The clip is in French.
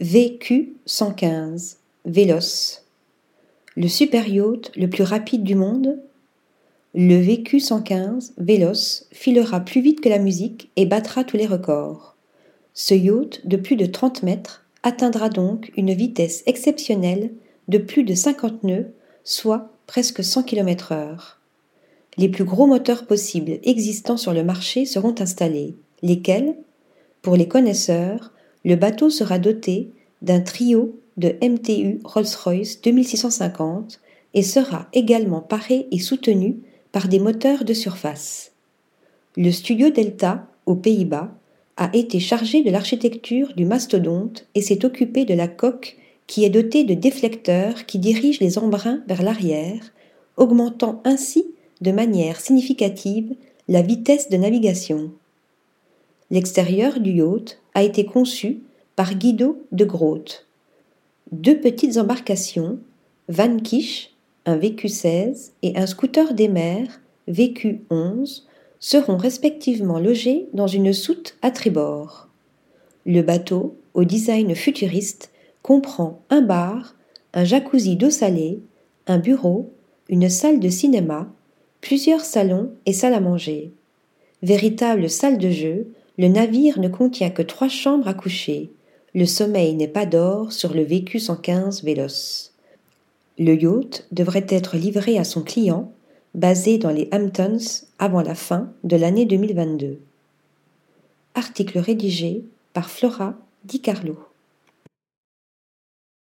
VQ-115 Veloce, le super yacht le plus rapide du monde. Le VQ-115 Veloce filera plus vite que la musique et battra tous les records. Ce yacht de plus de 30 mètres atteindra donc une vitesse exceptionnelle de plus de 50 nœuds, soit presque 100 km/h. Les plus gros moteurs possibles existants sur le marché seront installés, lesquels, pour les connaisseurs, le bateau sera doté d'un trio de MTU Rolls-Royce 2650 et sera également paré et soutenu par des moteurs de surface. Le studio Delta, aux Pays-Bas, a été chargé de l'architecture du mastodonte et s'est occupé de la coque qui est dotée de déflecteurs qui dirigent les embruns vers l'arrière, augmentant ainsi de manière significative la vitesse de navigation. L'extérieur du yacht a été conçu par Guido de Groot. Deux petites embarcations, Vanquish, un VQ16 et un scooter des mers, VQ11, seront respectivement logés dans une soute à tribord. Le bateau, au design futuriste, comprend un bar, un jacuzzi d'eau salée, un bureau, une salle de cinéma, plusieurs salons et salles à manger. Véritable salle de jeu, le navire ne contient que 3 chambres à coucher. Le sommeil n'est pas d'or sur le VQ-115 Veloce. Le yacht devrait être livré à son client, basé dans les Hamptons, avant la fin de l'année 2022. Article rédigé par Flora Di Carlo.